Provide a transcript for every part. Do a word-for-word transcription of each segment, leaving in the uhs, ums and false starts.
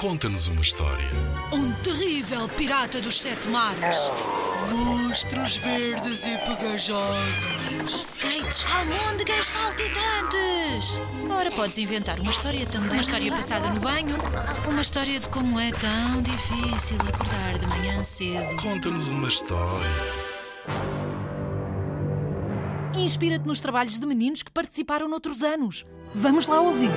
conta-nos uma história. Um terrível pirata dos sete mares. Monstros verdes e pegajosos. Skates, almôndegas saltitantes. Ora, podes inventar uma história também. Uma história passada no banho. Uma história de como é tão difícil acordar de manhã cedo. Conta-nos uma história. Inspira-te nos trabalhos de meninos que participaram noutros anos. Vamos lá ouvir.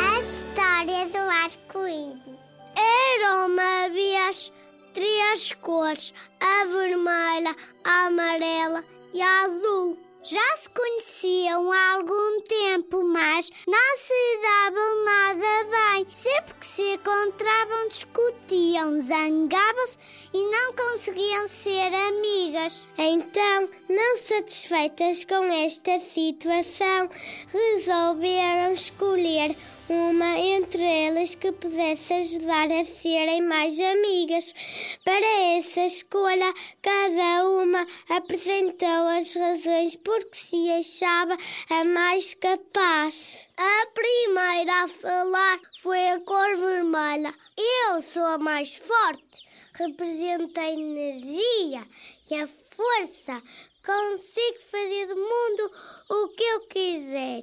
A história do arco-íris. Eram uma vez três cores: a vermelha, a amarela e a azul. Já se conheciam há algum tempo, mas não se davam nada bem. Sempre que se encontravam, discutiam, zangavam-se e não conseguiam ser amigas. Então, não satisfeitas com esta situação, resolveram escolher uma entre elas que pudesse ajudar a serem mais amigas. Para essa escolha, cada uma apresentou as razões porque se achava a mais capaz. A primeira a falar foi a cor vermelha. Eu sou a mais forte, represento a energia e a força. Consigo fazer do mundo o que eu quiser,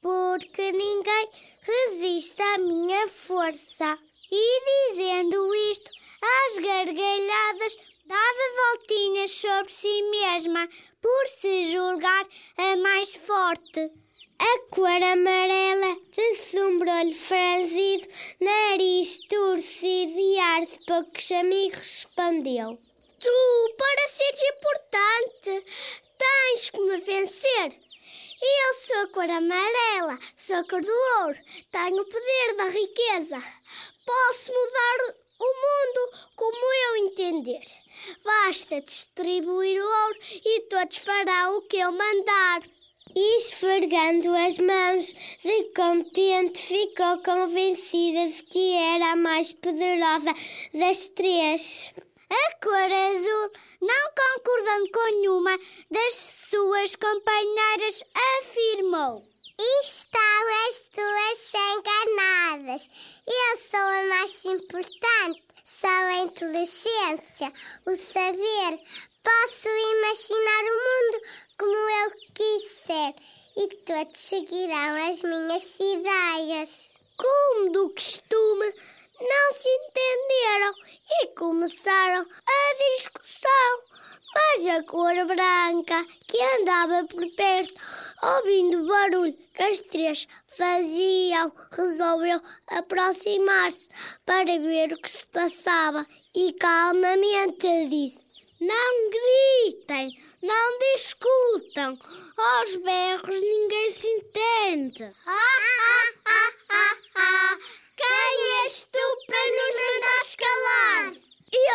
porque ninguém resiste à minha força. E dizendo isto, às gargalhadas, dava voltinhas sobre si mesma, por se julgar a mais forte. A cor amarela deslumbrou-lhe franzido, nariz torcido e ar de poucos amigos, respondeu: tu, para seres importante, tens que me vencer. Eu sou a cor amarela, sou a cor do ouro, tenho o poder da riqueza. Posso mudar o mundo como eu entender. Basta distribuir o ouro e todos farão o que eu mandar. E esfregando as mãos, de contente ficou convencida de que era a mais poderosa das três. A cor azul, não concordando com nenhuma das suas companheiras, afirmou: estão as duas enganadas. Eu sou a mais importante, sou a inteligência, o saber. Posso imaginar o mundo como eu quiser e todos seguirão as minhas ideias. Como do costume, não se entenderam e começaram a discussão. Mas a cor branca, que andava por perto, ouvindo o barulho que as três faziam, resolveu aproximar-se para ver o que se passava e calmamente disse: não gritem, não discutam, aos berros ninguém se entende. Ah, ah, ah, ah, ah. Quem és tu para nos mandares calar?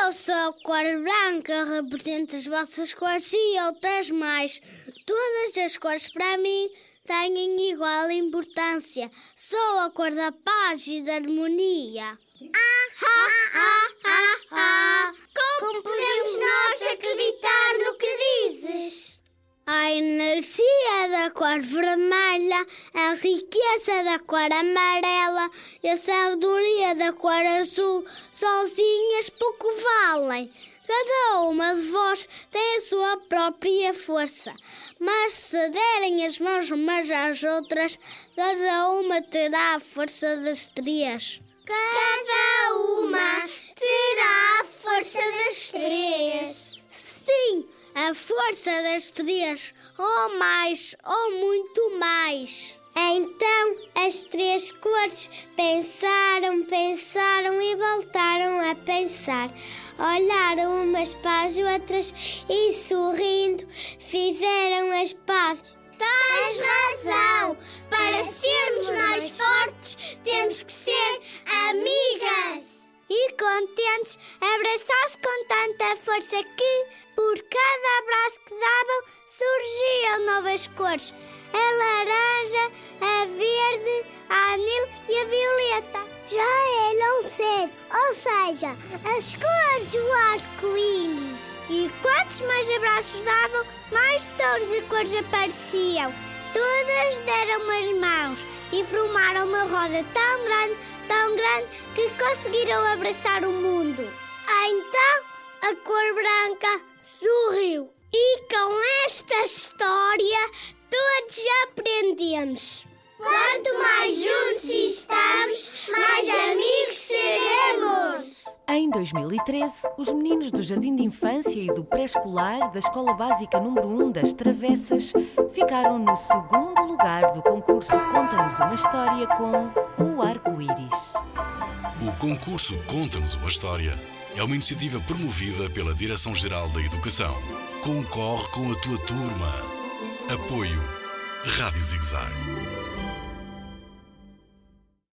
Eu sou a cor branca, represento as vossas cores e outras mais. Todas as cores para mim têm igual importância. Sou a cor da paz e da harmonia. Ah, ah, ah, ah, ah. Como podemos nós acreditar no que dizes? A energia da cor vermelha, a riqueza da cor amarela e a sabedoria da cor azul sozinhas pouco valem. Cada uma de vós tem a sua própria força, mas se derem as mãos umas às outras, cada uma terá a força das três. Cada uma terá a força das três. Sim, a força das três, ou mais, ou muito mais. Então as três cores pensaram, pensaram e voltaram a pensar. Olharam umas para as outras e, sorrindo, fizeram as pazes. Tens razão, para sermos mais fortes temos que ser amigas. E contentes, abraçaram-se com tanta força que, por cada abraço que davam, surgiam novas cores: a laranja, a verde, a anil e a violeta. Já eram sete, ou seja, as cores do arco-íris. E quando Quantos mais abraços davam, mais tons de cores apareciam. Todas deram as mãos e formaram uma roda tão grande, tão grande, que conseguiram abraçar o mundo. Então, a cor branca sorriu. E com esta história, todos aprendemos. Quanto mais juntos estamos, mais amigos seremos. Em dois mil e treze, os meninos do Jardim de Infância e do Pré-Escolar da Escola Básica número um das Travessas ficaram no segundo lugar do concurso Conta-nos uma História com O Arco Íris. O concurso Conta-nos uma História é uma iniciativa promovida pela Direção-Geral da Educação. Concorre com a tua turma. Apoio Rádio Zigzag.